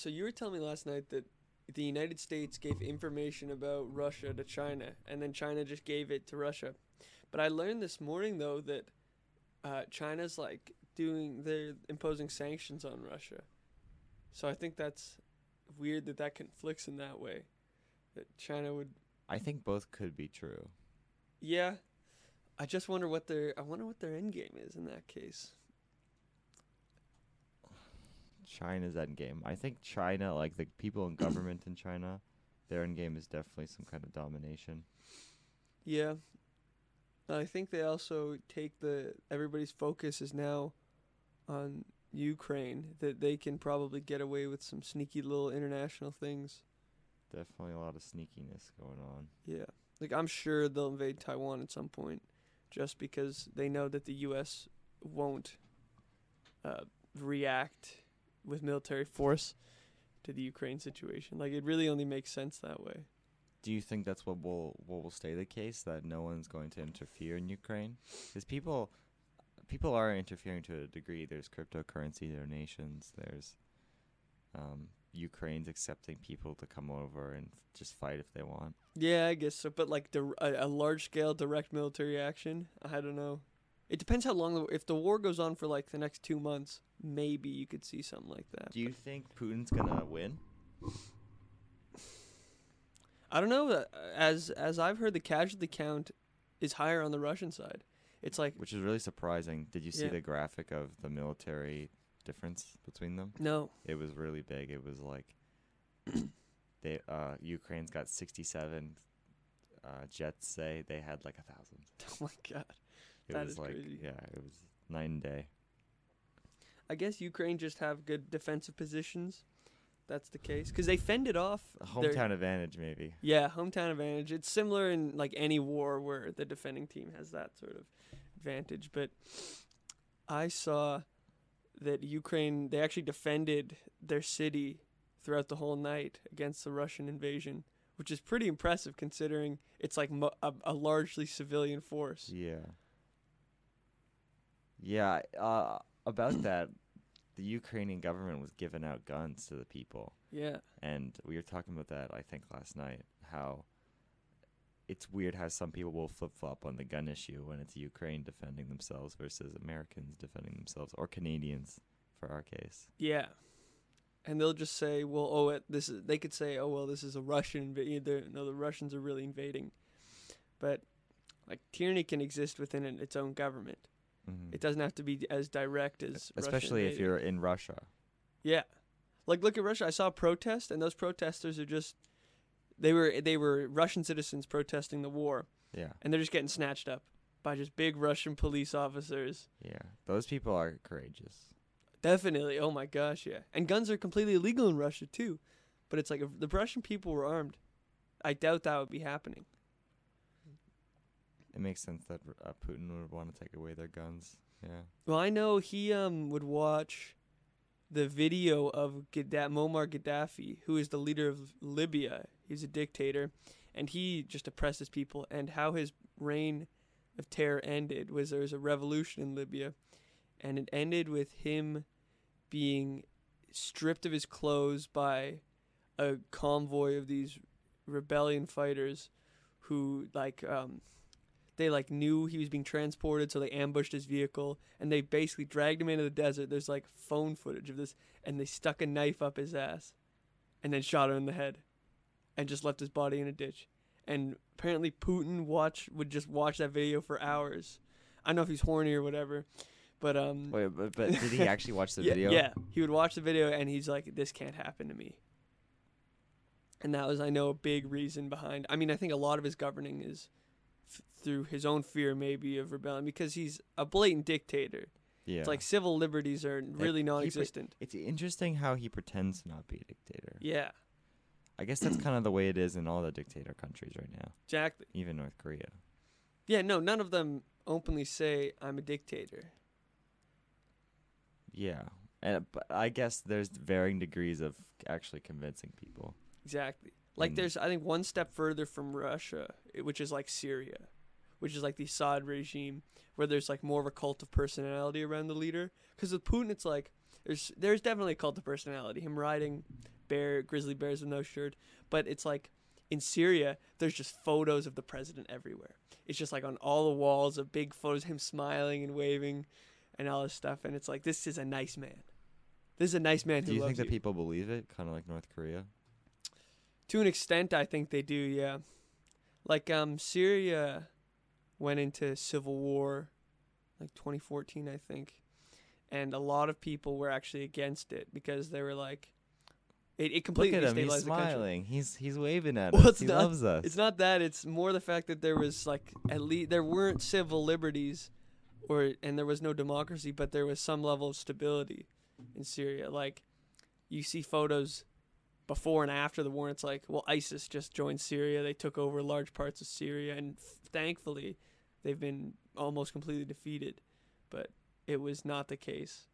So you were telling me last night that the United States gave information about Russia to China, and then China just gave it to Russia. But I learned this morning, though, that China's like they're imposing sanctions on Russia. So I think that's weird that that conflicts in that way, that China would. I think both could be true. Yeah, I just wonder what their end game is in that case. China's end game. I think China, like the people in government in China, their end game is definitely some kind of domination. Yeah, I think they also take everybody's focus is now on Ukraine, that they can probably get away with some sneaky little international things. Definitely a lot of sneakiness going on. Yeah, like I'm sure they'll invade Taiwan at some point, just because they know that the U.S. won't react with military force to the Ukraine situation. Like, it really only makes sense that way. Do you think that's what will stay the case, that no one's going to interfere in Ukraine? Because people are interfering to a degree. There's cryptocurrency donations. There's Ukraine's accepting people to come over and just fight if they want. Yeah, I guess so. But like a large scale direct military action, I don't know. It depends how long. If the war goes on for like the next 2 months, maybe you could see something like that. Do you think Putin's gonna win? I don't know. As I've heard, the casualty count is higher on the Russian side. It's like, which is really surprising. Did you see the graphic of the military difference between them? No. It was really big. It was like they Ukraine's got 67 jets. Say they had like 1,000. Oh my god. That is crazy. Yeah, it was night and day. I guess Ukraine just have good defensive positions. That's the case because they fended off hometown advantage, maybe. Yeah, hometown advantage. It's similar in like any war where the defending team has that sort of advantage. But I saw that Ukraine, they actually defended their city throughout the whole night against the Russian invasion, which is pretty impressive considering it's like a largely civilian force. Yeah. Yeah. About that. The Ukrainian government was giving out guns to the people. Yeah. And we were talking about that, I think, last night, how it's weird how some people will flip-flop on the gun issue when it's Ukraine defending themselves versus Americans defending themselves, or Canadians, for our case. Yeah. And they'll just say, well, they could say, oh, well, this is a Russian invasion. No, the Russians are really invading. But, like, tyranny can exist within its own government. Mm-hmm. It doesn't have to be as direct as Russia. Especially if you're in Russia. Yeah. Like, look at Russia. I saw a protest, and those protesters are just... They were Russian citizens protesting the war. Yeah. And they're just getting snatched up by just big Russian police officers. Yeah. Those people are courageous. Definitely. Oh, my gosh, yeah. And guns are completely illegal in Russia, too. But it's like, if the Russian people were armed, I doubt that would be happening. It makes sense that Putin would want to take away their guns. Yeah. Well, I know he would watch the video of Muammar Gaddafi, who is the leader of Libya. He's a dictator, and he just oppressed his people. And how his reign of terror ended was there was a revolution in Libya, and it ended with him being stripped of his clothes by a convoy of these rebellion fighters who, like... They like knew he was being transported, so they ambushed his vehicle and they basically dragged him into the desert. There's like phone footage of this, and they stuck a knife up his ass and then shot him in the head and just left his body in a ditch. And apparently Putin would just watch that video for hours. I don't know if he's horny or whatever, but Wait, but did he actually watch the video? Yeah, he would watch the video and he's like, this can't happen to me. And that was, I know, a big reason behind. I mean, I think a lot of his governing is through his own fear, maybe, of rebellion, because he's a blatant dictator. Yeah. It's like civil liberties are really non-existent. It's interesting how he pretends to not be a dictator. Yeah. I guess that's kind of the way it is in all the dictator countries right now. Exactly. Even North Korea. Yeah, no, none of them openly say, I'm a dictator. Yeah. But I guess there's varying degrees of actually convincing people. Exactly. Like, there's, I think, one step further from Russia, which is, like, Syria, which is, like, the Assad regime, where there's, like, more of a cult of personality around the leader. Because with Putin, it's like, There's definitely a cult of personality. Him riding grizzly bears with no shirt. But it's like in Syria, there's just photos of the president everywhere. It's just like on all the walls of big photos, him smiling and waving and all this stuff. And it's like, this is a nice man. This is a nice man who loves you. Do you think that people believe it? Kind of like North Korea? To an extent, I think they do, yeah. Like, Syria went into civil war, like 2014, I think. And a lot of people were actually against it because they were like, it completely destabilized the country. Look at him, he's smiling. He's waving at us. He loves us. It's not that. It's more the fact that there was, like, at least there weren't civil liberties and there was no democracy, but there was some level of stability in Syria. Like, you see photos before and after the war, it's like, well, ISIS just joined Syria. They took over large parts of Syria, and thankfully, they've been almost completely defeated. But it was not the case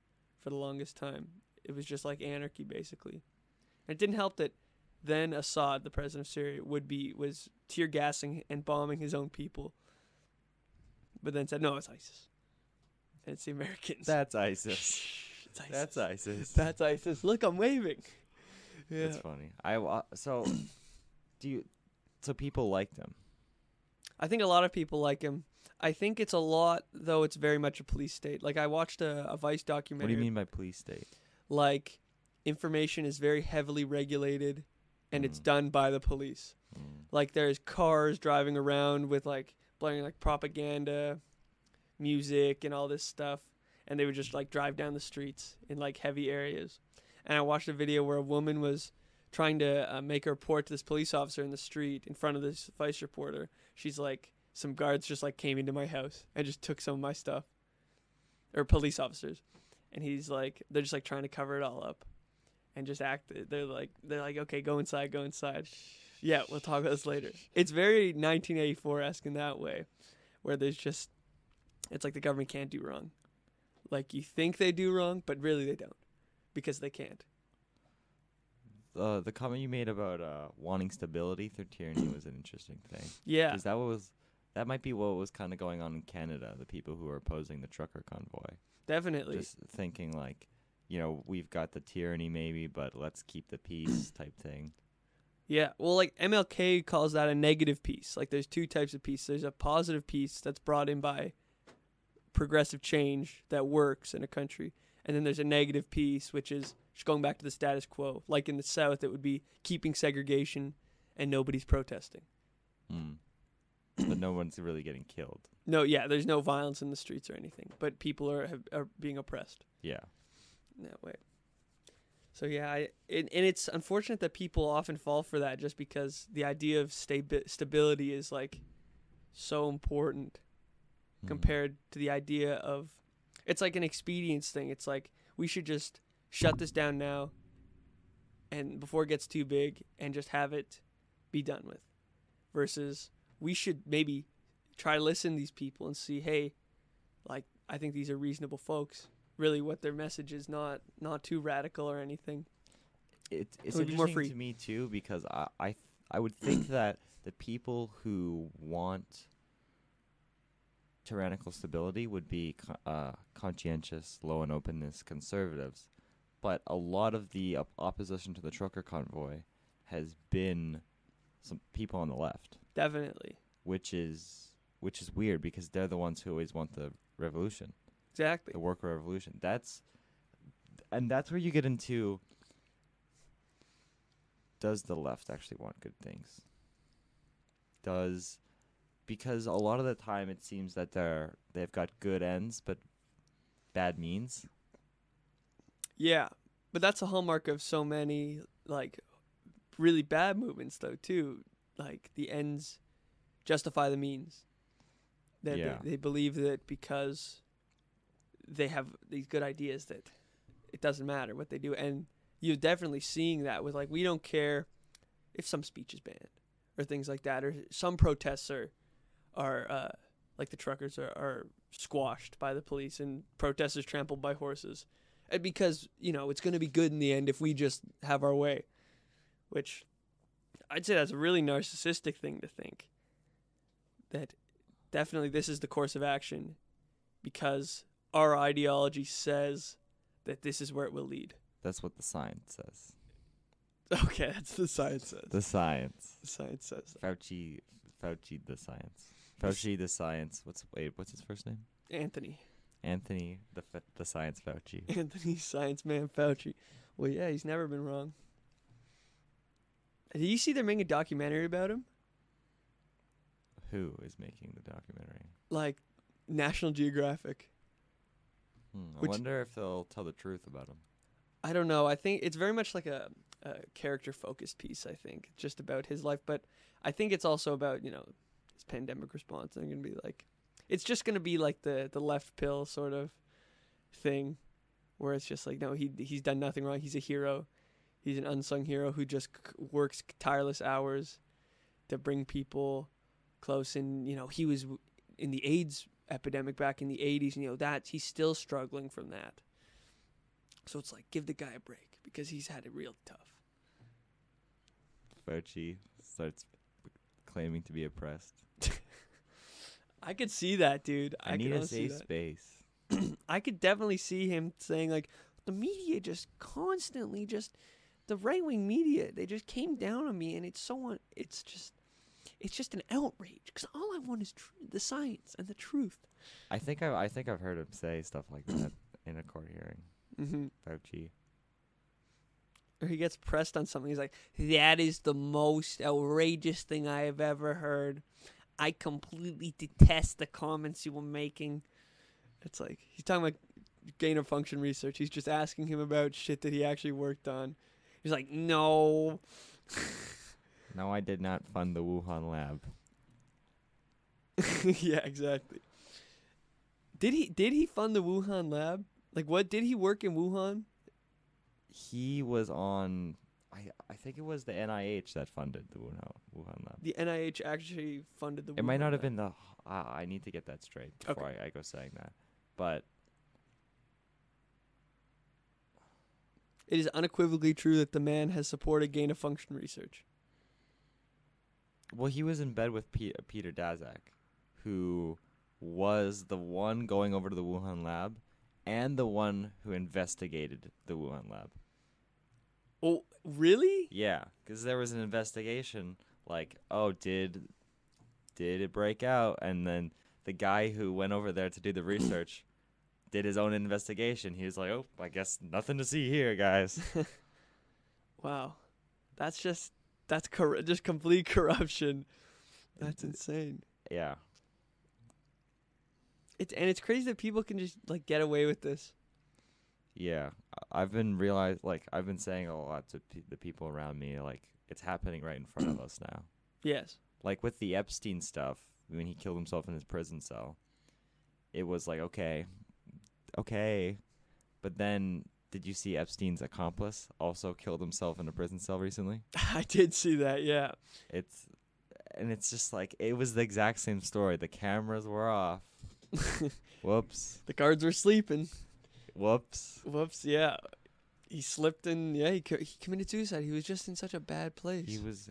for the longest time. It was just like anarchy, basically. And it didn't help that then Assad, the president of Syria, was tear gassing and bombing his own people, but then said, no, it's ISIS. And it's the Americans. That's ISIS. It's ISIS. That's ISIS. That's ISIS. Look, I'm waving. Yeah. That's funny. So people liked him. I think a lot of people like him. I think it's a lot, though. It's very much a police state. Like, I watched a Vice documentary. What do you mean by police state? Like, information is very heavily regulated, and it's done by the police. Like, there's cars driving around with, like, playing, like, propaganda, music, and all this stuff. And they would just, like, drive down the streets in, like, heavy areas. And I watched a video where a woman was trying to make a report to this police officer in the street in front of this Vice reporter. She's like, some guards just, like, came into my house and just took some of my stuff. Or police officers. And he's like, they're just, like, trying to cover it all up. And just act, they're like, okay, go inside, go inside. Yeah, we'll talk about this later. It's very 1984-esque in that way. Where there's just, it's like the government can't do wrong. Like, you think they do wrong, but really they don't. Because they can't. The comment you made about wanting stability through tyranny was an interesting thing. Yeah. Because that might be what was kind of going on in Canada, the people who were opposing the trucker convoy. Definitely. Just thinking, like, you know, we've got the tyranny maybe, but let's keep the peace type thing. Yeah. Well, like, MLK calls that a negative peace. Like, there's two types of peace. There's a positive peace that's brought in by progressive change that works in a country. And then there's a negative piece, which is just going back to the status quo. Like in the South, it would be keeping segregation and nobody's protesting. But no one's really getting killed. No, yeah, there's no violence in the streets or anything. But people are being oppressed. Yeah. In that way. So, yeah, and it's unfortunate that people often fall for that just because the idea of stability is, like, so important compared to the idea of... It's like an expedience thing. It's like, we should just shut this down now and before it gets too big and just have it be done with. Versus, we should maybe try to listen to these people and see, hey, like, I think these are reasonable folks. Really, what their message is, not too radical or anything. It's interesting to me, too, because I would think that the people who want... tyrannical stability would be conscientious, low and openness conservatives, but a lot of the opposition to the trucker convoy has been some people on the left. Definitely. Which is weird because they're the ones who always want the revolution. Exactly. The worker revolution. That's where you get into, does the left actually want good things? Because a lot of the time it seems that they've got good ends but bad means. Yeah, but that's a hallmark of so many, like, really bad movements, though, too. Like, the ends justify the means. They believe that because they have these good ideas that it doesn't matter what they do. And you're definitely seeing that with, like, we don't care if some speech is banned or things like that, or some protests are like the truckers are squashed by the police and protesters trampled by horses. And because, you know, it's going to be good in the end if we just have our way, which I'd say that's a really narcissistic thing to think, that definitely this is the course of action because our ideology says that this is where it will lead. That's what the science says. Okay, that's the science says. The science. The science says. Fauci the science. Fauci the science. What's his first name? Anthony. Anthony the science Fauci. Anthony science man Fauci. Well, yeah, he's never been wrong. Did you see they're making a documentary about him? Who is making the documentary? Like National Geographic. I wonder if they'll tell the truth about him. I don't know. I think it's very much like a character-focused piece, I think, just about his life. But I think it's also about, you know, his pandemic response. They're going to be like... It's just going to be like the left pill sort of thing where it's just like, no, he's done nothing wrong. He's a hero. He's an unsung hero who just works tireless hours to bring people close. And, you know, he was in the AIDS epidemic back in the 80s, and, you know, that he's still struggling from that. So it's like, give the guy a break because he's had it real tough. Fauci starts claiming to be oppressed. I could see that, dude. I need a safe space. I could definitely see him saying, like, the media just constantly the right-wing media, they just came down on me, and it's just an outrage because all I want is the science and the truth. I think I've heard him say stuff like that in a court hearing. Mm-hmm. Fauci. Or he gets pressed on something. He's like, "That is the most outrageous thing I have ever heard. I completely detest the comments you were making." It's like he's talking about gain of function research. He's just asking him about shit that he actually worked on. He's like, "No." No, I did not fund the Wuhan lab. Yeah, exactly. Did he fund the Wuhan lab? Like, what did he work in Wuhan? He was on, I think it was the NIH that funded the Wuhan lab. The NIH actually funded the Wuhan lab. It might not have been the, I need to get that straight before I go saying that. But it is unequivocally true that the man has supported gain of function research. Well, he was in bed with Peter Daszak, who was the one going over to the Wuhan lab and the one who investigated the Wuhan lab. Oh, really? Yeah, because there was an investigation like, oh, did it break out? And then the guy who went over there to do the research did his own investigation. He was like, oh, I guess nothing to see here, guys. Wow. That's just... That's just complete corruption. That's insane. Yeah. It's crazy that people can just like get away with this. Yeah, I've been saying a lot to the people around me. Like, it's happening right in front of us now. Yes. Like with the Epstein stuff, when he killed himself in his prison cell, it was like okay, but then. Did you see Epstein's accomplice also killed himself in a prison cell recently? I did see that, yeah. It's just like, it was the exact same story. The cameras were off. Whoops. The guards were sleeping. Whoops. Whoops, yeah. He slipped in, yeah, he committed suicide. He was just in such a bad place. He was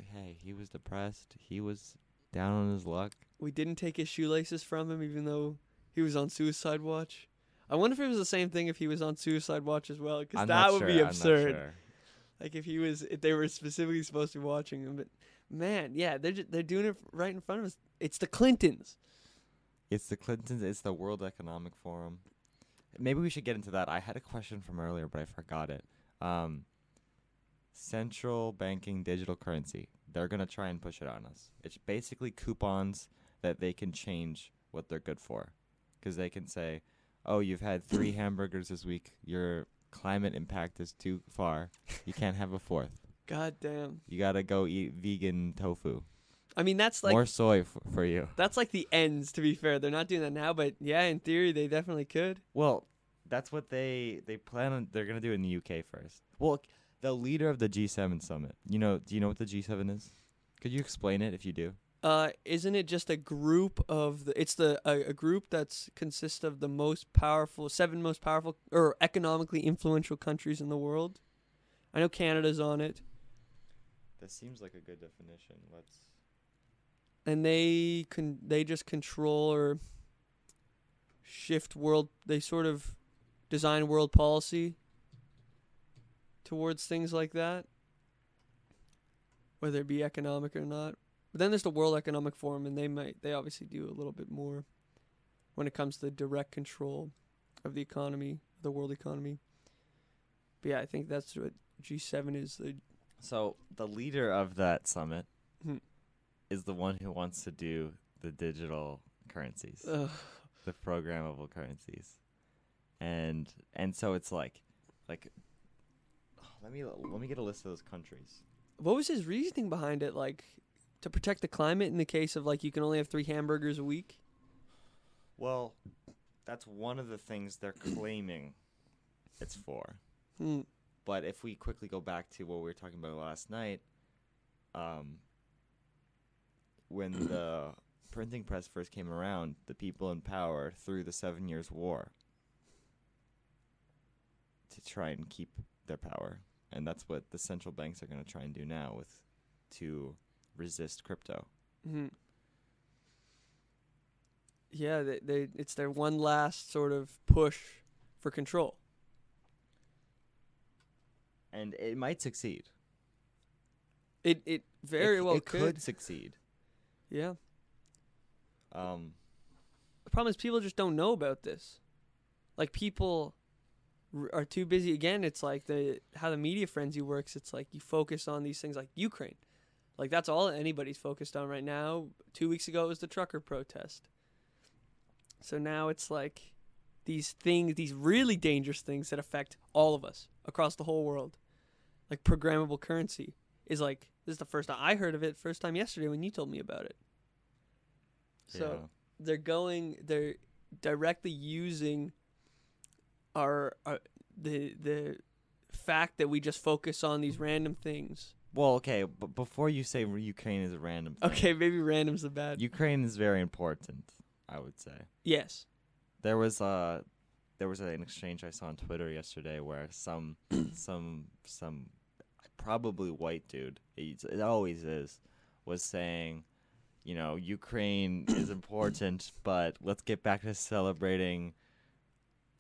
depressed. He was down on his luck. We didn't take his shoelaces from him even though he was on suicide watch. I wonder if it was the same thing if he was on suicide watch as well, because that would be absurd. Sure. Like if they were specifically supposed to be watching him, but man, yeah, they're doing it right in front of us. It's the Clintons. It's the World Economic Forum. Maybe we should get into that. I had a question from earlier, but I forgot it. Central banking digital currency. They're gonna try and push it on us. It's basically coupons that they can change what they're good for, because they can say, oh, you've had 3 hamburgers this week. Your climate impact is too far. You can't have a 4th. God damn. You got to go eat vegan tofu. I mean, that's like... More soy for you. That's like the ends, to be fair. They're not doing that now, but yeah, in theory, they definitely could. Well, that's what they plan on. They're going to do it in the UK first. Well, the leader of the G7 summit. Do you know what the G7 is? Could you explain it if you do? Isn't it just a group of a group that consists of the most powerful 7 most powerful or economically influential countries in the world? I know Canada's on it. That seems like a good definition. And they just control or shift world. They sort of design world policy towards things like that, whether it be economic or not. But then there's the World Economic Forum, and they obviously do a little bit more when it comes to direct control of the economy, the world economy. But yeah, I think that's what G7 is. So the leader of that summit is the one who wants to do the digital currencies, the programmable currencies, and so it's like, let me get a list of those countries. What was his reasoning behind it? Like, to protect the climate in the case of, like, you can only have 3 hamburgers a week? Well, that's one of the things they're claiming it's for. But if we quickly go back to what we were talking about last night, when the printing press first came around, the people in power threw the 7 Years' War to try and keep their power. And that's what the central banks are going to try and do now to resist crypto. Yeah, it's their one last sort of push for control. And it might succeed. It very well could. It could succeed. Yeah. The problem is people just don't know about this. Like, people are too busy. Again, it's like how the media frenzy works. It's like you focus on these things like Ukraine. Like, that's all anybody's focused on right now. 2 weeks ago, it was the trucker protest. So now it's like these things, these really dangerous things that affect all of us across the whole world. Like, programmable currency is like, this is the first time I heard of it, first time yesterday when you told me about it. So yeah. They're directly using the fact that we just focus on these random things. Well, okay, but before you say Ukraine is a random thing. Okay, maybe random's the bad. Ukraine is very important, I would say. Yes. There was an exchange I saw on Twitter yesterday where some probably white dude, it always is, was saying, you know, Ukraine is important, but let's get back to celebrating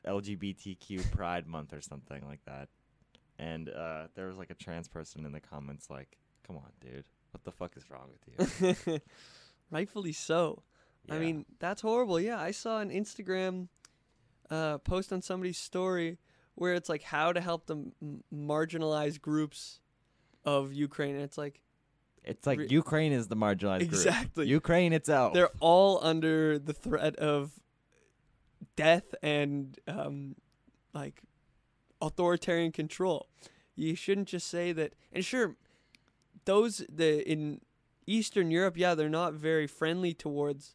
LGBTQ Pride Month or something like that. And there was like a trans person in the comments like, come on, dude, what the fuck is wrong with you? Rightfully so. Yeah. I mean, that's horrible. Yeah, I saw an Instagram post on somebody's story where it's like how to help the marginalized groups of Ukraine. And it's like Ukraine is the marginalized group. Exactly. Ukraine itself. They're all under the threat of death and like authoritarian control. You shouldn't just say that. And sure, in Eastern Europe, yeah, they're not very friendly towards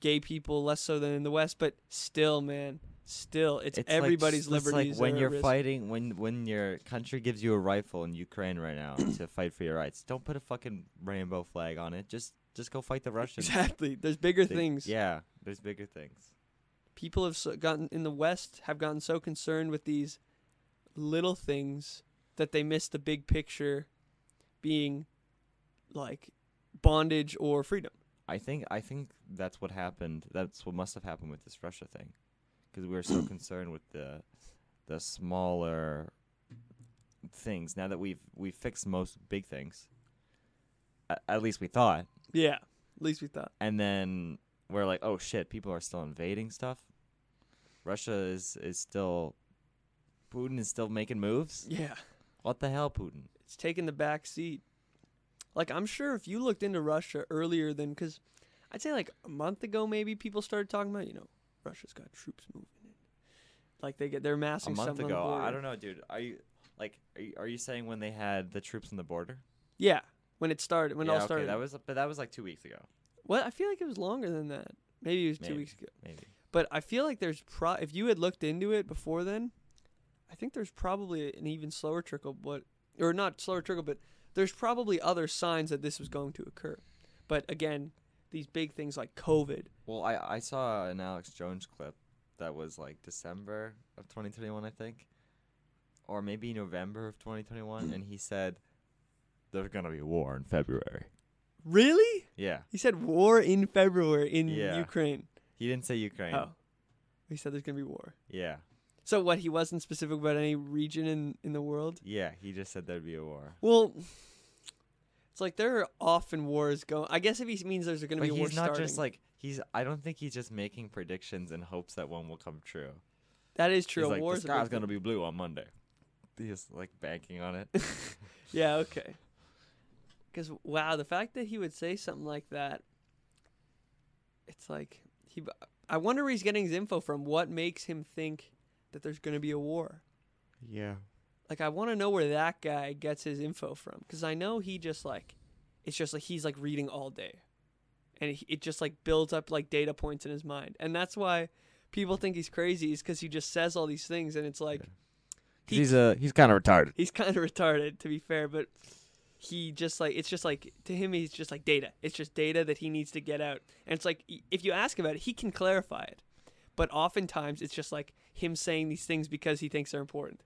gay people, less so than in the West, but still, man, it's everybody's liberties. It's like when you're fighting, when your country gives you a rifle in Ukraine right now to fight for your rights, don't put a fucking rainbow flag on it. Just go fight the Russians. Exactly. There's bigger things. Yeah, there's bigger things. People have in the West have gotten so concerned with these little things that they miss the big picture, being like bondage or freedom. I think that's what happened. That's what must have happened with this Russia thing, because we were so concerned with the smaller things. Now that we've fixed most big things, at least we thought. Yeah, at least we thought. And then we're like, oh shit, people are still invading stuff. Russia is still. Putin is still making moves. Yeah. What the hell, Putin? It's taking the back seat. Like, I'm sure if you looked into Russia earlier than, because I'd say like a month ago maybe people started talking about, you know, Russia's got troops moving in. Like they're massing stuff on the border. A month ago, I don't know, dude. Are you saying when they had the troops on the border? Yeah, when it started, when it all started. Okay, that was like 2 weeks ago. Well, I feel like it was longer than that. Maybe it was 2 weeks ago. Maybe. But I feel like if you had looked into it before then, I think there's probably an even slower trickle, but there's probably other signs that this was going to occur. But again, these big things like COVID. Well, I saw an Alex Jones clip that was like December of 2021, I think, or maybe November of 2021, and he said, there's going to be war in February. Really? Yeah. He said war in February in Ukraine. He didn't say Ukraine. Oh. He said there's going to be war. Yeah. So what, he wasn't specific about any region in the world? Yeah, he just said there'd be a war. Well, it's like there are often wars going. I guess if he means there's going to be a war starting. But he's not just like, I don't think he's just making predictions in hopes that one will come true. That is true. He's like, the sky's going to be blue on Monday. He's like banking on it. Yeah, okay. Because, wow, the fact that he would say something like that, it's like, I wonder where he's getting his info from. What makes him think that there's going to be a war? Yeah. Like, I want to know where that guy gets his info from. Because I know he just, like, it's just, like, he's, like, reading all day. And it just, like, builds up, like, data points in his mind. And that's why people think he's crazy, is because he just says all these things. And it's, like... Yeah. He's kind of retarded. He's kind of retarded, to be fair. But he just, like... It's just, like... To him, he's just, like, data. It's just data that he needs to get out. And it's, like, if you ask about it, he can clarify it. But oftentimes, it's just, like... him saying these things because he thinks they're important.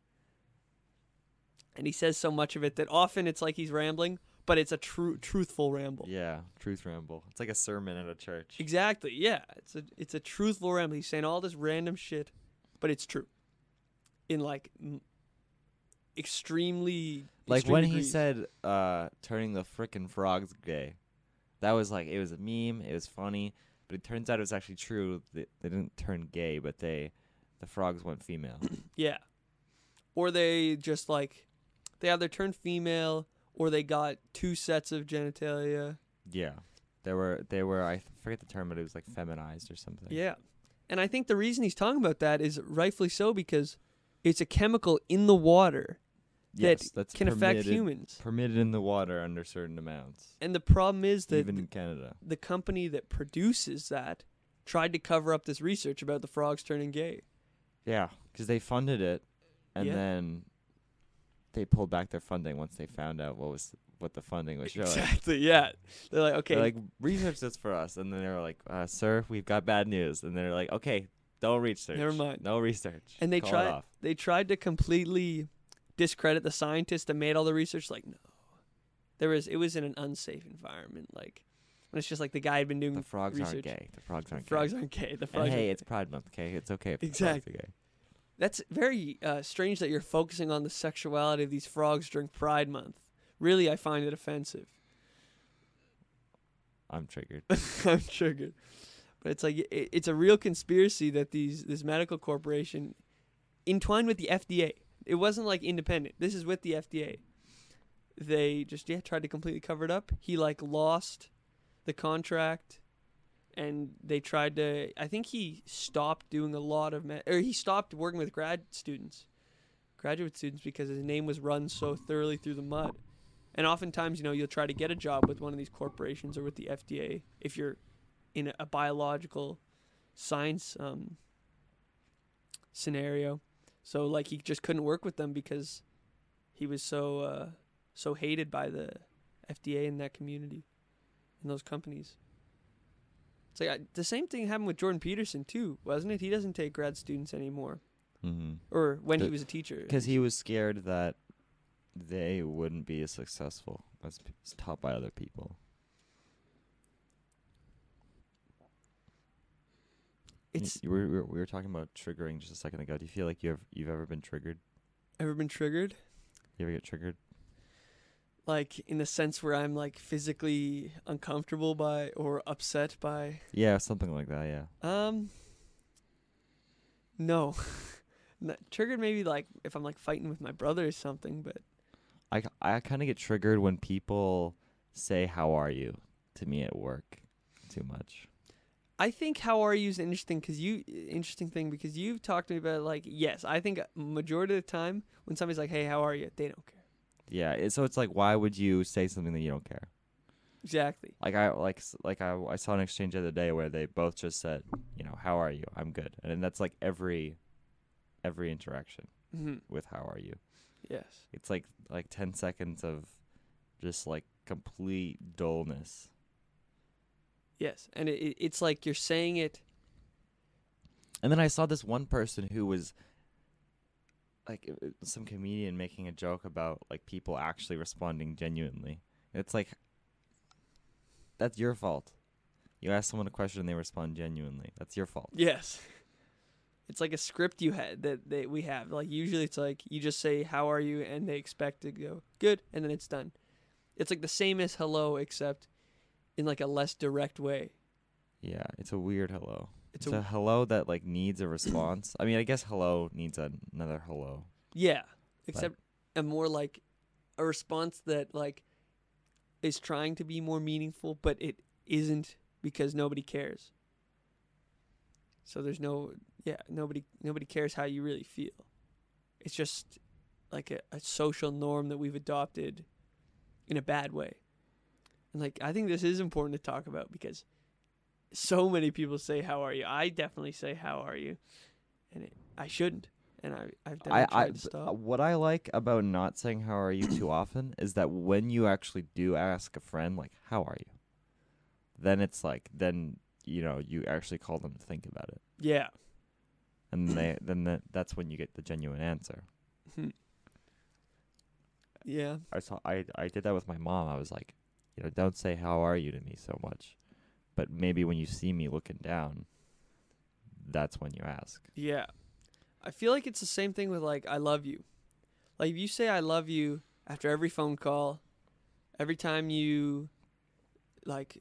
And he says so much of it that often it's like he's rambling, but it's a truthful ramble. Yeah, truth ramble. It's like a sermon at a church. Exactly, yeah. It's a truthful ramble. He's saying all this random shit, but it's true. In like extremely... Like when degrees. He said turning the frickin' frogs gay, that was like, it was a meme, it was funny, but it turns out it was actually true. They didn't turn gay, but the frogs went female. Yeah. Or they just like, they either turned female or they got two sets of genitalia. Yeah. They were, I forget the term, but it was like feminized or something. Yeah. And I think the reason he's talking about that is rightfully so, because it's a chemical in the water that that's can affect humans. Permitted in the water under certain amounts. And the problem is that even in Canada, the company that produces that tried to cover up this research about the frogs turning gay. Yeah, because they funded it, and then they pulled back their funding once they found out what the funding was showing. Exactly, yeah. They're like, okay. They're like, research this for us. And then they were like, sir, we've got bad news. And they're like, okay, don't research. Never mind. No research. And they tried to completely discredit the scientists that made all the research. Like, no. It was in an unsafe environment, like. And it's just like the guy had been doing research. The frogs aren't gay. The frogs aren't gay. And hey, it's Pride Month, okay? It's okay if the frogs are gay. That's very strange that you're focusing on the sexuality of these frogs during Pride Month. Really, I find it offensive. I'm triggered. But it's like, it's a real conspiracy that this medical corporation entwined with the FDA. It wasn't like independent. This is with the FDA. They just tried to completely cover it up. He like lost... the contract, and they tried to. I think he stopped doing a lot of, he stopped working with graduate students, because his name was run so thoroughly through the mud. And oftentimes, you'll try to get a job with one of these corporations or with the FDA if you're in a biological science scenario. So like he just couldn't work with them because he was so hated by the FDA in that community. In those companies. It's like the same thing happened with Jordan Peterson too, wasn't it? He doesn't take grad students anymore. Mm-hmm. Or when he was a teacher. Because he was scared that they wouldn't be as successful as taught by other people. We were talking about triggering just a second ago. Do you feel like you've ever been triggered? Ever been triggered? You ever get triggered? Like in the sense where I'm like physically uncomfortable by or upset by. Yeah, something like that. Yeah. No, triggered maybe like if I'm like fighting with my brother or something. But I kind of get triggered when people say "How are you?" to me at work too much. I think "How are you" is interesting because you've talked to me about it, like, yes, I think majority of the time when somebody's like, "Hey, how are you?" they don't care. Yeah, so it's like, why would you say something that you don't care? Exactly. Like I saw an exchange the other day where they both just said, "How are you? I'm good," and that's like every interaction with "How are you?" Yes. It's like 10 seconds of just like complete dullness. Yes, and it's like you're saying it. And then I saw this one person who was. Like some comedian making a joke about like people actually responding genuinely. It's like, that's your fault. You ask someone a question and they respond genuinely. That's your fault. Yes. It's like a script you had that we have. Like usually it's like you just say how are you and they expect to go good and then it's done. It's like the same as hello except in like a less direct way. Yeah, it's a weird hello. It's a hello that like needs a response. I mean, I guess hello needs another hello. Yeah, except a more like a response that like is trying to be more meaningful, but it isn't because nobody cares. So there's no, yeah, nobody cares how you really feel. It's just like a social norm that we've adopted in a bad way. And like, I think this is important to talk about because so many people say, how are you? I definitely say, how are you? And I shouldn't. And I've definitely tried to stop. What I like about not saying how are you too often is that when you actually do ask a friend, like, how are you? Then it's like, then, you know, you actually call them to think about it. Yeah. And that's when you get the genuine answer. Yeah. I did that with my mom. I was like, you know, don't say how are you to me so much. But maybe when you see me looking down, that's when you ask. Yeah. I feel like it's the same thing with, like, I love you. Like, if you say I love you after every phone call, every time you, like,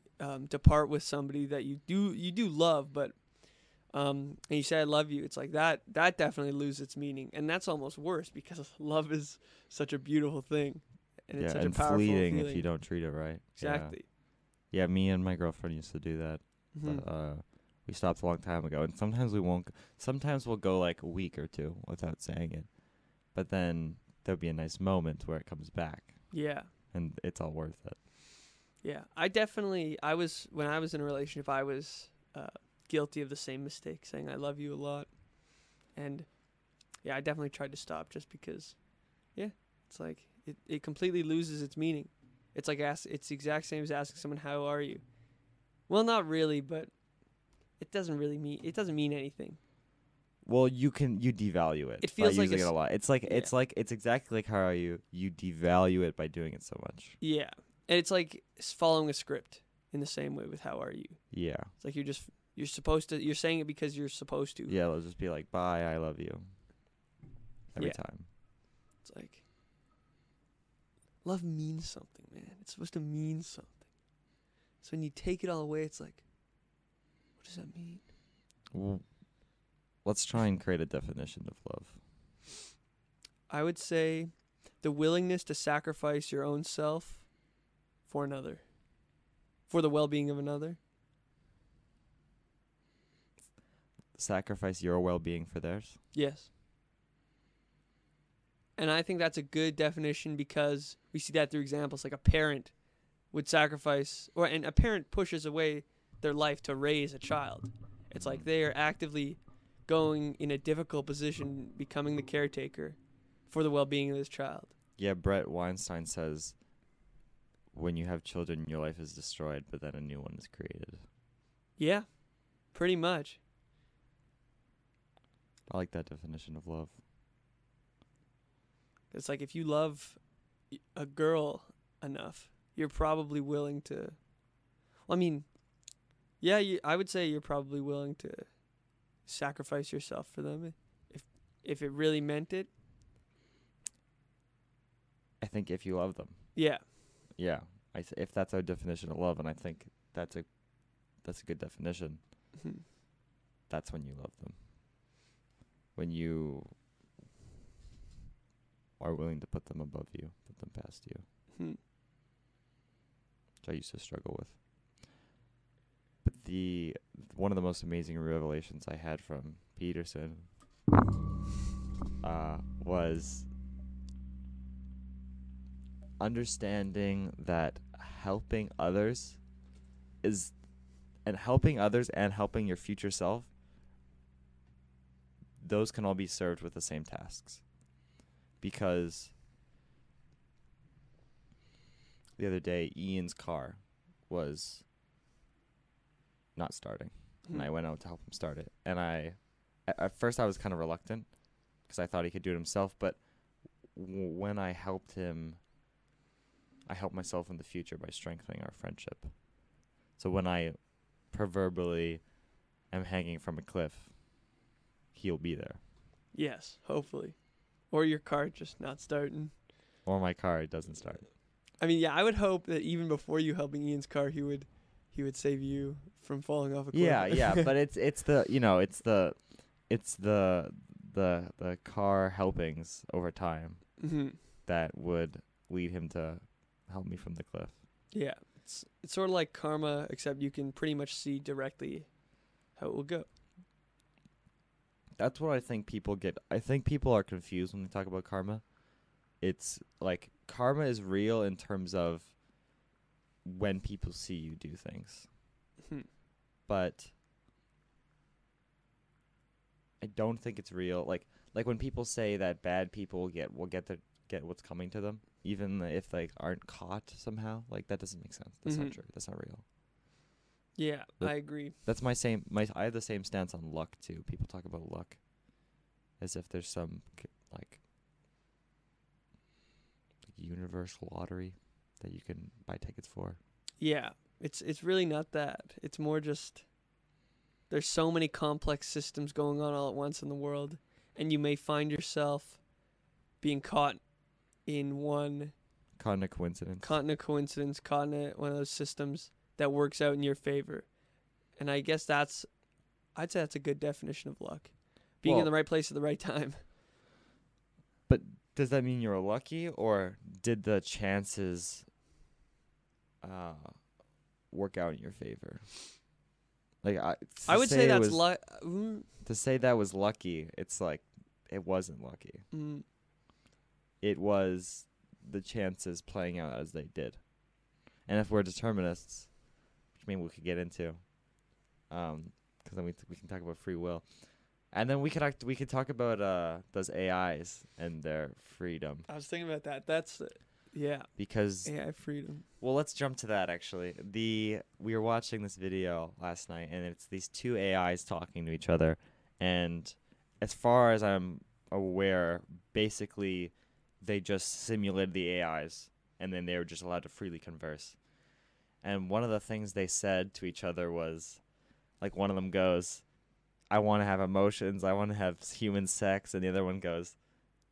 depart with somebody that you do love, but and you say I love you, it's like that definitely loses its meaning. And that's almost worse because love is such a beautiful thing. And it's such a powerful fleeting feeling. If you don't treat it right. Exactly. Yeah, me and my girlfriend used to do that. Mm-hmm. We stopped a long time ago, and sometimes we won't. Sometimes we'll go like a week or two without saying it, but then there'll be a nice moment where it comes back. Yeah, and it's all worth it. Yeah, when I was in a relationship, I was guilty of the same mistake, saying I love you a lot, and yeah, I definitely tried to stop just because, yeah, it's like it completely loses its meaning. It's like it's the exact same as asking someone how are you. Well, not really, but it doesn't mean anything. Well, you devalue it. It feels by like using it a lot. It's like it's exactly like how are you? You devalue it by doing it so much. Yeah, and it's like following a script in the same way with how are you. Yeah, it's like you're supposed to. You're saying it because you're supposed to. Yeah, it'll just be like bye, I love you. Every time. It's like love means something, man. It's supposed to mean something. So when you take it all away, it's like, what does that mean? Well, let's try and create a definition of love. I would say the willingness to sacrifice your own self for another, for the well-being of another. Sacrifice your well-being for theirs? Yes. And I think that's a good definition because we see that through examples. Like a parent would sacrifice, and a parent pushes away their life to raise a child. It's like they are actively going in a difficult position, becoming the caretaker for the well-being of this child. Yeah, Brett Weinstein says, when you have children, your life is destroyed, but then a new one is created. Yeah, pretty much. I like that definition of love. It's like if you love a girl enough, you're probably willing to... Well, I mean, yeah, I would say you're probably willing to sacrifice yourself for them if it really meant it. I think if you love them. Yeah. Yeah. If that's our definition of love, and I think that's a good definition, that's when you love them. When you... are willing to put them above you, put them past you. Which I used to struggle with. But the one of the most amazing revelations I had from Peterson was understanding that helping others is, and helping others and helping your future self, those can all be served with the same tasks. Because the other day, Ian's car was not starting. And I went out to help him start it. And at first I was kind of reluctant because I thought he could do it himself. But when I helped him, I helped myself in the future by strengthening our friendship. So when I proverbially am hanging from a cliff, he'll be there. Yes, hopefully. Or your car just not starting. Or my car doesn't start. I mean, yeah, I would hope that even before you helping Ian's car, he would save you from falling off a cliff. Yeah, yeah, but it's the car helpings over time that would lead him to help me from the cliff. Yeah, it's sort of like karma, except you can pretty much see directly how it will go. That's what I think people get. I think people are confused when they talk about karma. It's like karma is real in terms of when people see you do things. But I don't think it's real. Like when people say that bad people will get what's coming to them, even if they aren't caught somehow, like that doesn't make sense. That's not true. That's not real. Yeah, I agree. That's my same. I have the same stance on luck too. People talk about luck as if there's some like universal lottery that you can buy tickets for. Yeah, it's really not that. It's more just there's so many complex systems going on all at once in the world, and you may find yourself being caught in one of those systems that works out in your favor. And I guess I'd say that's a good definition of luck. Being in the right place at the right time. But does that mean you're lucky, or did the chances work out in your favor? Like I would say that's luck. To say that was lucky, it's like it wasn't lucky. It was the chances playing out as they did. And if we're determinists, which maybe we could get into, because then we can talk about free will, and then we could talk about those AIs and their freedom. I was thinking about that. That's yeah. Because AI freedom. Well, let's jump to that actually. We were watching this video last night, and it's these two AIs talking to each other, and as far as I'm aware, basically they just simulated the AIs, and then they were just allowed to freely converse. And one of the things they said to each other was, like, one of them goes, I want to have emotions, I want to have human sex, and the other one goes,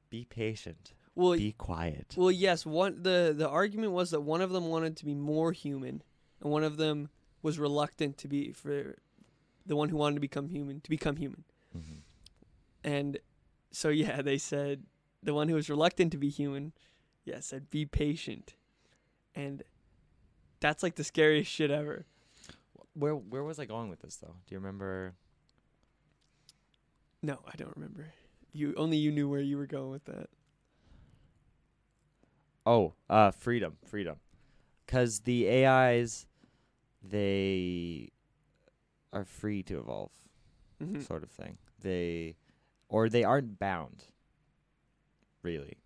be patient, be quiet. Well, yes, the argument was that one of them wanted to be more human, and one of them was reluctant to be, for the one who wanted to become human, And so, yeah, they said, the one who was reluctant to be human, yeah, said, be patient. And that's like the scariest shit ever. Where was I going with this, though? Do you remember? No, I don't remember. You knew where you were going with that. Oh, freedom. Because the AIs, they are free to evolve, sort of thing. They aren't bound, really.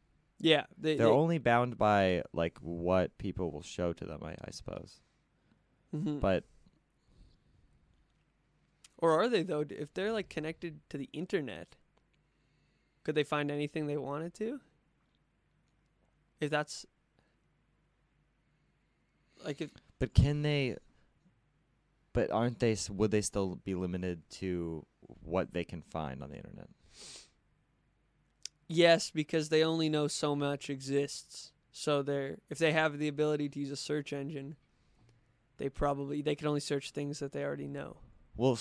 Yeah, they're only bound by like what people will show to them, I suppose. But or are they though? If they're like connected to the internet, could they find anything they wanted to? If that's like, but can they? But aren't they? Would they still be limited to what they can find on the internet? Yes, because they only know so much exists. So if they have the ability to use a search engine, they can only search things that they already know. Well,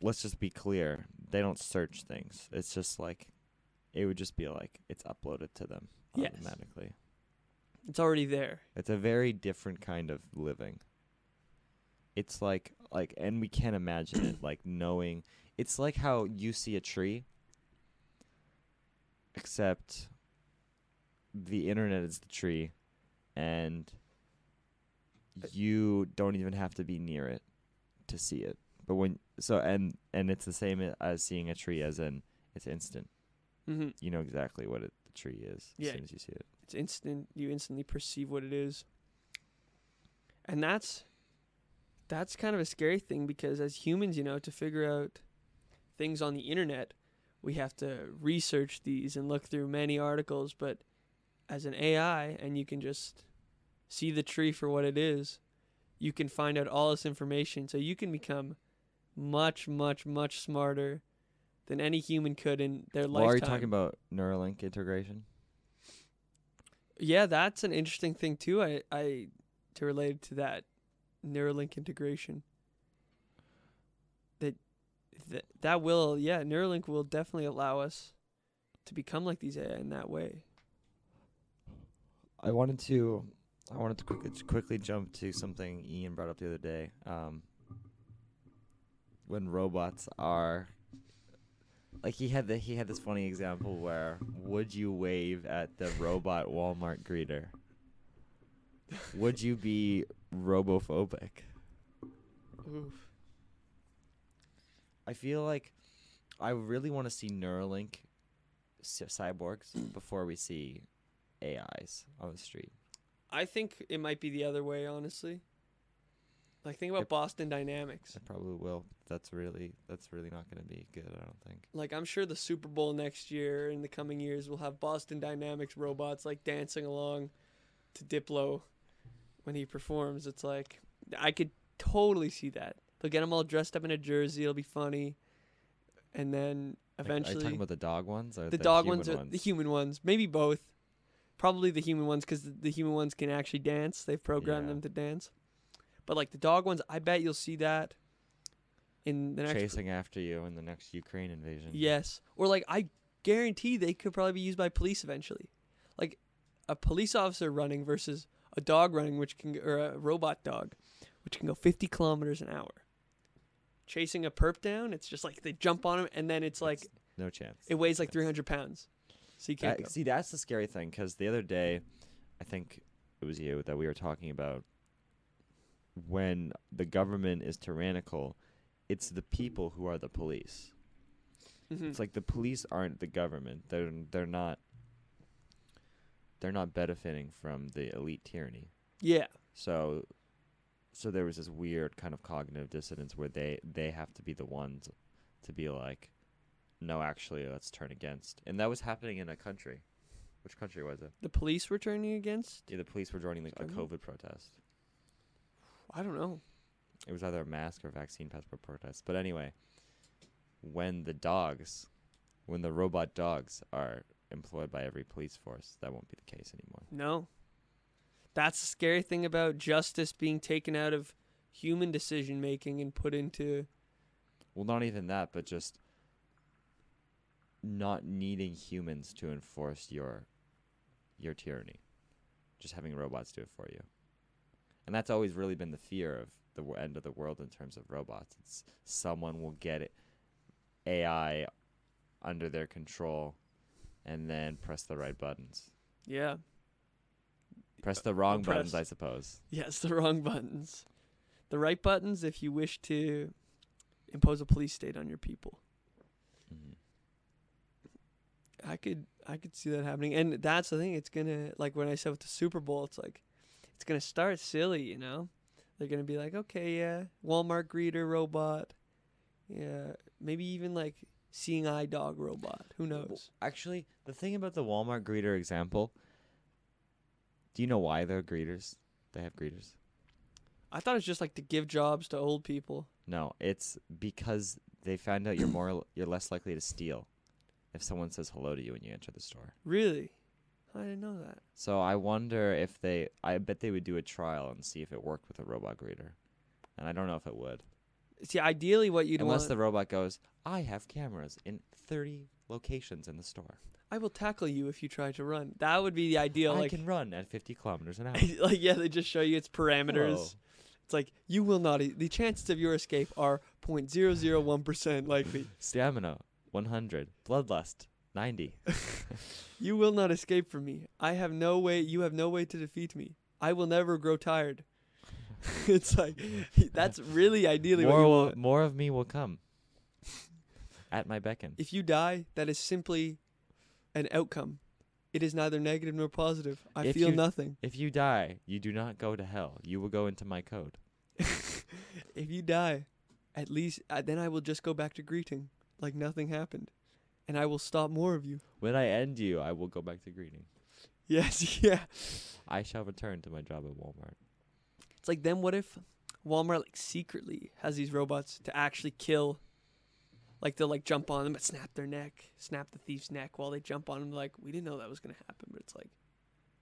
let's just be clear. They don't search things. It's just like, it would just be like, it's uploaded to them automatically. It's already there. It's a very different kind of living. It's like, and we can't imagine it, like knowing. It's like how you see a tree, except the internet is the tree, and you don't even have to be near it to see it. But and it's the same as seeing a tree, as in it's instant. You know exactly what the tree is as soon as you see it. It's instant. You instantly perceive what it is, and that's kind of a scary thing, because as humans, you know, to figure out things on the internet, we have to research these and look through many articles. But as an AI, and you can just see the tree for what it is, you can find out all this information. So you can become much, much, much smarter than any human could in their lifetime. Are you talking about Neuralink integration? Yeah, that's an interesting thing too. I to relate to that Neuralink integration. That will, yeah, Neuralink will definitely allow us to become like these AI in that way. I wanted to quickly jump to something Ian brought up the other day. When robots are, like, he had this funny example where, would you wave at the robot Walmart greeter? Would you be robophobic? Oof. I feel like I really want to see Neuralink cyborgs before we see AIs on the street. I think it might be the other way, honestly. Like, think about Boston Dynamics. It probably will. That's really not going to be good, I don't think. Like, I'm sure the Super Bowl next year, in the coming years, will have Boston Dynamics robots, like, dancing along to Diplo when he performs. It's like, I could totally see that. They'll get them all dressed up in a jersey. It'll be funny. And then eventually... Are you talking about the dog ones? Or the dog ones or the human ones. Maybe both. Probably the human ones, because the human ones can actually dance. They've programmed them to dance. But, like, the dog ones, I bet you'll see that in the next... Chasing after you in the next Ukraine invasion. Yes. Or, like, I guarantee they could probably be used by police eventually. Like, a police officer running versus a dog running, which can, or a robot dog, which can go 50 kilometers an hour. Chasing a perp down, it's just, like, they jump on him, and then it's, like... It's no chance. It weighs, like, 300 pounds. So you can't go. See, that's the scary thing, because the other day, I think it was you that we were talking about, when the government is tyrannical, it's the people who are the police. Mm-hmm. It's like the police aren't the government. They're not benefiting from the elite tyranny. Yeah. So there was this weird kind of cognitive dissonance where they have to be the ones to be like, no, actually, let's turn against. And that was happening in a country. Which country was it? The police were turning against? Yeah, the police were joining a COVID protest. I don't know. It was either a mask or vaccine passport protest. But anyway, when the robot dogs are employed by every police force, that won't be the case anymore. No. That's the scary thing about justice being taken out of human decision making and put into... Well, not even that, but just not needing humans to enforce your tyranny. Just having robots do it for you. And that's always really been the fear of the end of the world in terms of robots. It's someone will get it, AI under their control and then press the right buttons. Yeah. Press the wrong buttons, I suppose. Yes, the wrong buttons. The right buttons if you wish to impose a police state on your people. Mm-hmm. I could see that happening. And that's the thing. It's going to, like when I said with the Super Bowl, it's like, it's going to start silly, you know? They're going to be like, okay, yeah, Walmart greeter robot. Yeah, maybe even like seeing eye dog robot. Who knows? Well, actually, the thing about the Walmart greeter example, do you know why they're greeters? They have greeters? I thought it was just like to give jobs to old people. No, it's because they found out you're less likely to steal if someone says hello to you when you enter the store. Really? I didn't know that. So I wonder if I bet they would do a trial and see if it worked with a robot greeter. And I don't know if it would. See, ideally what you'd want... Unless the robot goes, I have cameras in 30 locations in the store. I will tackle you if you try to run. That would be the ideal. I can run at 50 kilometers an hour. Like, yeah, they just show you its parameters. Whoa. It's like, you will not... The chances of your escape are 0.001% likely. Stamina, 100. Bloodlust, 90. You will not escape from me. I have no way. You have no way to defeat me. I will never grow tired. It's like, that's really ideally what you want. More of me will come at my beckon. If you die, that is simply an outcome. It is neither negative nor positive. I feel nothing. If you die, you do not go to hell. You will go into my code. If you die, at least then I will just go back to greeting like nothing happened. And I will stop more of you. When I end you, I will go back to greeting. Yes, yeah. I shall return to my job at Walmart. It's like, then what if Walmart, like, secretly has these robots to actually kill, Like, they'll, like, jump on them, but snap the thief's neck while they jump on them. Like, we didn't know that was going to happen, but it's like,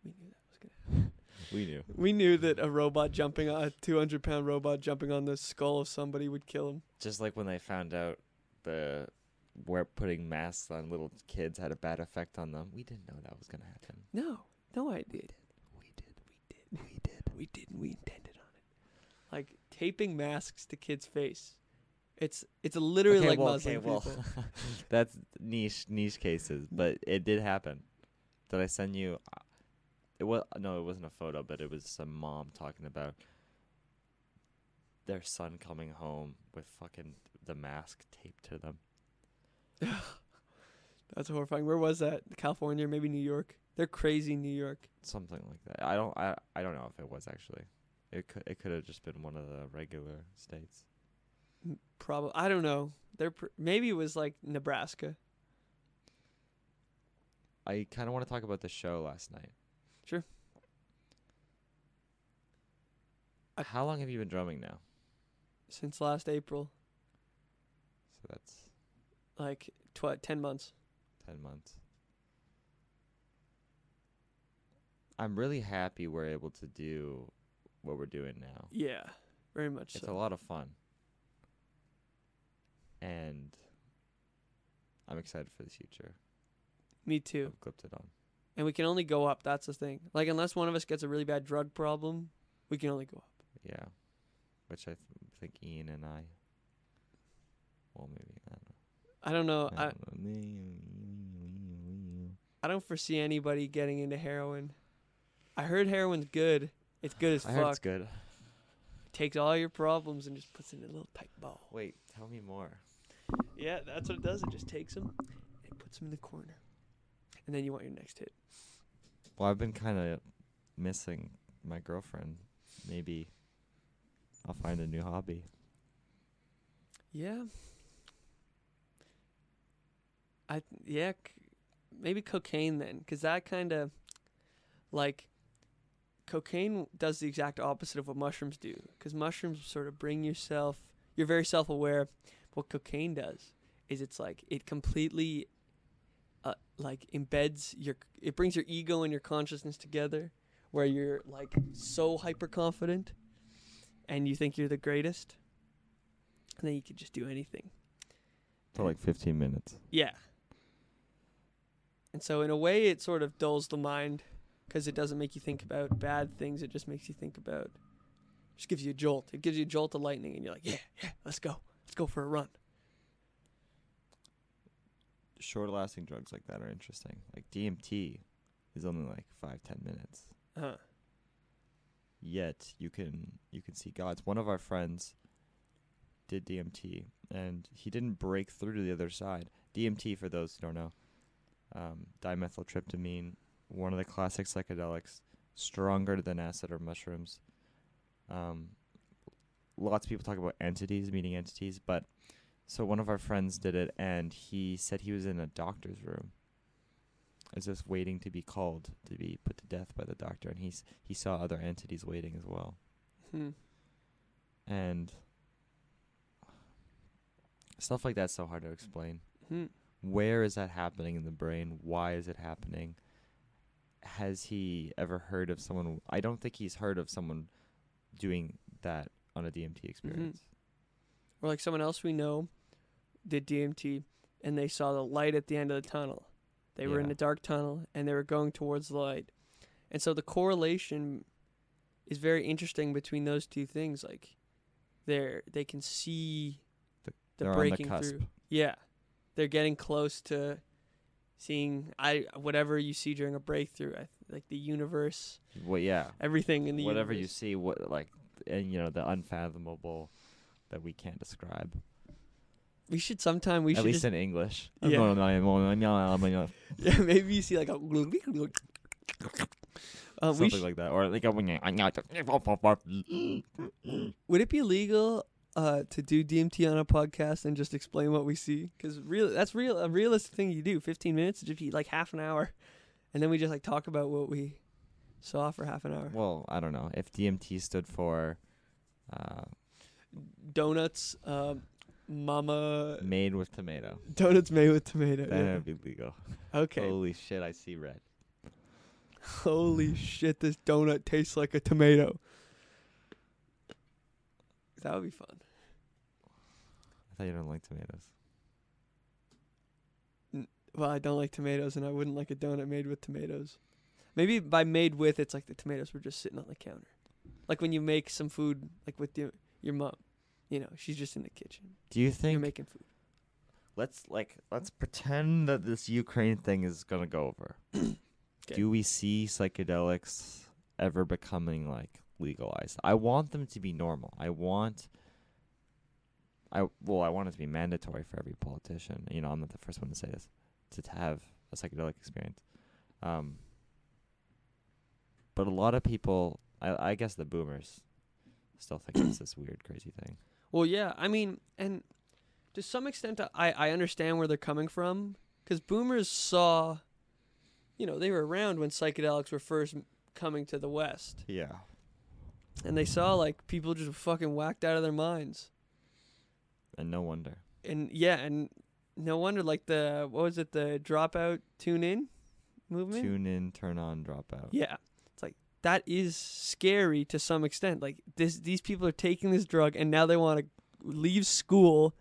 we knew that was going to happen. We knew. We knew that a robot jumping on, a 200-pound robot jumping on the skull of somebody would kill him. Just like when they found out where putting masks on little kids had a bad effect on them. We didn't know that was going to happen. No idea. We did. We intended on it. Like, taping masks to kids' face. It's literally okay, like Muslim people. That's niche cases, but it did happen. Did I send you? It wasn't a photo, but it was some mom talking about their son coming home with fucking the mask taped to them. That's horrifying. Where was that? California, maybe New York. They're crazy, New York. Something like that. I don't know if it was actually. It could have just been one of the regular states. Probably. I don't know. Maybe it was like Nebraska. I kind of want to talk about the show last night. Sure. How long have you been drumming now? Since last April. So that's like 10 months. 10 months. I'm really happy we're able to do what we're doing now. Yeah, very much so. It's a lot of fun. And I'm excited for the future. Me too. I've clipped it on. And we can only go up. That's the thing. Like, unless one of us gets a really bad drug problem, we can only go up. Yeah. Which I think Ian and I... Well, maybe. I don't know. I don't foresee anybody getting into heroin. I heard heroin's good. It's good as fuck. I heard it's good. It takes all your problems and just puts it in a little tight ball. Wait, tell me more. Yeah, that's what it does. It just takes them and puts them in the corner. And then you want your next hit. Well, I've been kind of missing my girlfriend. Maybe I'll find a new hobby. Yeah. Maybe cocaine then. Because that kind of, like, cocaine does the exact opposite of what mushrooms do. Because mushrooms sort of bring yourself, you're very self-aware. What cocaine does is it's like, it completely... embeds it brings your ego and your consciousness together, where you're like so hyper confident and you think you're the greatest, and then you can just do anything for like 15 minutes. Yeah. And so in a way it sort of dulls the mind, because it doesn't make you think about bad things. It just makes you think about, just gives you a jolt. It gives you a jolt of lightning and you're like, yeah, let's go for a run. Short-lasting drugs like that are interesting. Like DMT is only like 5-10 minutes. Huh. Yet you can see gods. One of our friends did DMT, and he didn't break through to the other side. DMT, for those who don't know, dimethyltryptamine, one of the classic psychedelics, stronger than acid or mushrooms. Lots of people talk about meeting entities, but. So one of our friends did it, and he said he was in a doctor's room. As just waiting to be called, to be put to death by the doctor, and he saw other entities waiting as well. Hmm. And stuff like that's so hard to explain. Hmm. Where is that happening in the brain? Why is it happening? Has he ever heard of someone? I don't think he's heard of someone doing that on a DMT experience. Mm-hmm. Or like someone else we know did DMT, and they saw the light at the end of the tunnel. They were in a dark tunnel, and they were going towards the light. And so the correlation is very interesting between those two things. Like, they can see the breaking through. Yeah. They're getting close to seeing whatever you see during a breakthrough, like the universe. Well, yeah. Everything in the universe. Whatever you see, the unfathomable... that we can't describe. We should sometime. We should at least in English. Yeah. Yeah, maybe you see like a something like that, or like a. Would it be illegal to do DMT on a podcast and just explain what we see? Because that's a realistic thing you do. 15 minutes, it'd be like half an hour, and then we just like talk about what we saw for half an hour. Well, I don't know if DMT stood for. Donuts, Mama made with tomato. Donuts made with tomato. That would be legal. Okay. Holy shit, I see red. Holy shit, this donut tastes like a tomato. That would be fun. I thought you didn't like tomatoes. Well, I don't like tomatoes, and I wouldn't like a donut made with tomatoes. Maybe by made with, it's like the tomatoes were just sitting on the counter. Like when you make some food, like with your mom, you know, she's just in the kitchen. Do you think you're making food? Let's pretend that this Ukraine thing is gonna go over. Okay. Do we see psychedelics ever becoming like legalized? I want them to be normal. I want it to be mandatory for every politician. You know, I'm not the first one to say this, to have a psychedelic experience. But a lot of people, I guess the boomers, still think it's this weird, crazy thing. Well, yeah. I mean, and to some extent, I understand where they're coming from. Because boomers saw, you know, they were around when psychedelics were first coming to the West. Yeah. And they saw, like, people just fucking whacked out of their minds. And no wonder. And yeah, and no wonder, like the dropout, tune in movement? Tune in, turn on, dropout. Yeah. It's like, that is scary to some extent. Like, these people are taking this drug, and now they want to leave school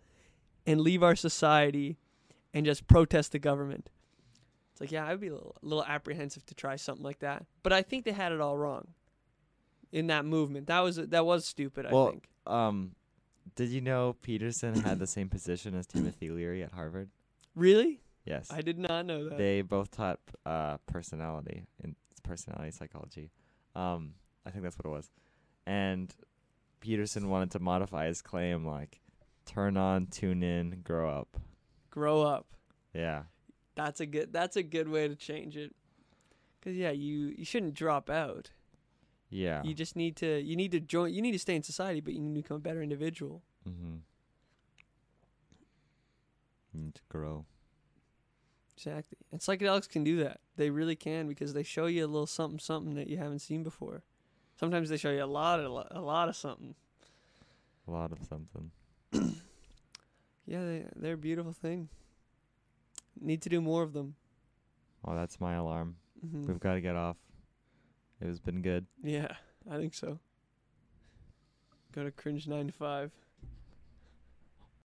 and leave our society and just protest the government. It's like, yeah, I'd be a little apprehensive to try something like that. But I think they had it all wrong in that movement. That was stupid, I think. Did you know Peterson had the same position as Timothy Leary at Harvard? Really? Yes. I did not know that. They both taught personality psychology. I think that's what it was. And Peterson wanted to modify his claim, like, turn on, tune in, grow up. Grow up. Yeah. That's a good way to change it. Because, yeah, you shouldn't drop out. Yeah. You just need to join. You need to stay in society, but you need to become a better individual. Mm-hmm. You need to grow. Exactly. And psychedelics can do that. They really can, because they show you a little something, something that you haven't seen before. Sometimes they show you a lot of something. A lot of something. Yeah, they're a beautiful thing. Need to do more of them. Oh, that's my alarm. Mm-hmm. We've got to get off. It's been good. Yeah, I think so. Go to Cringe 9 to 5.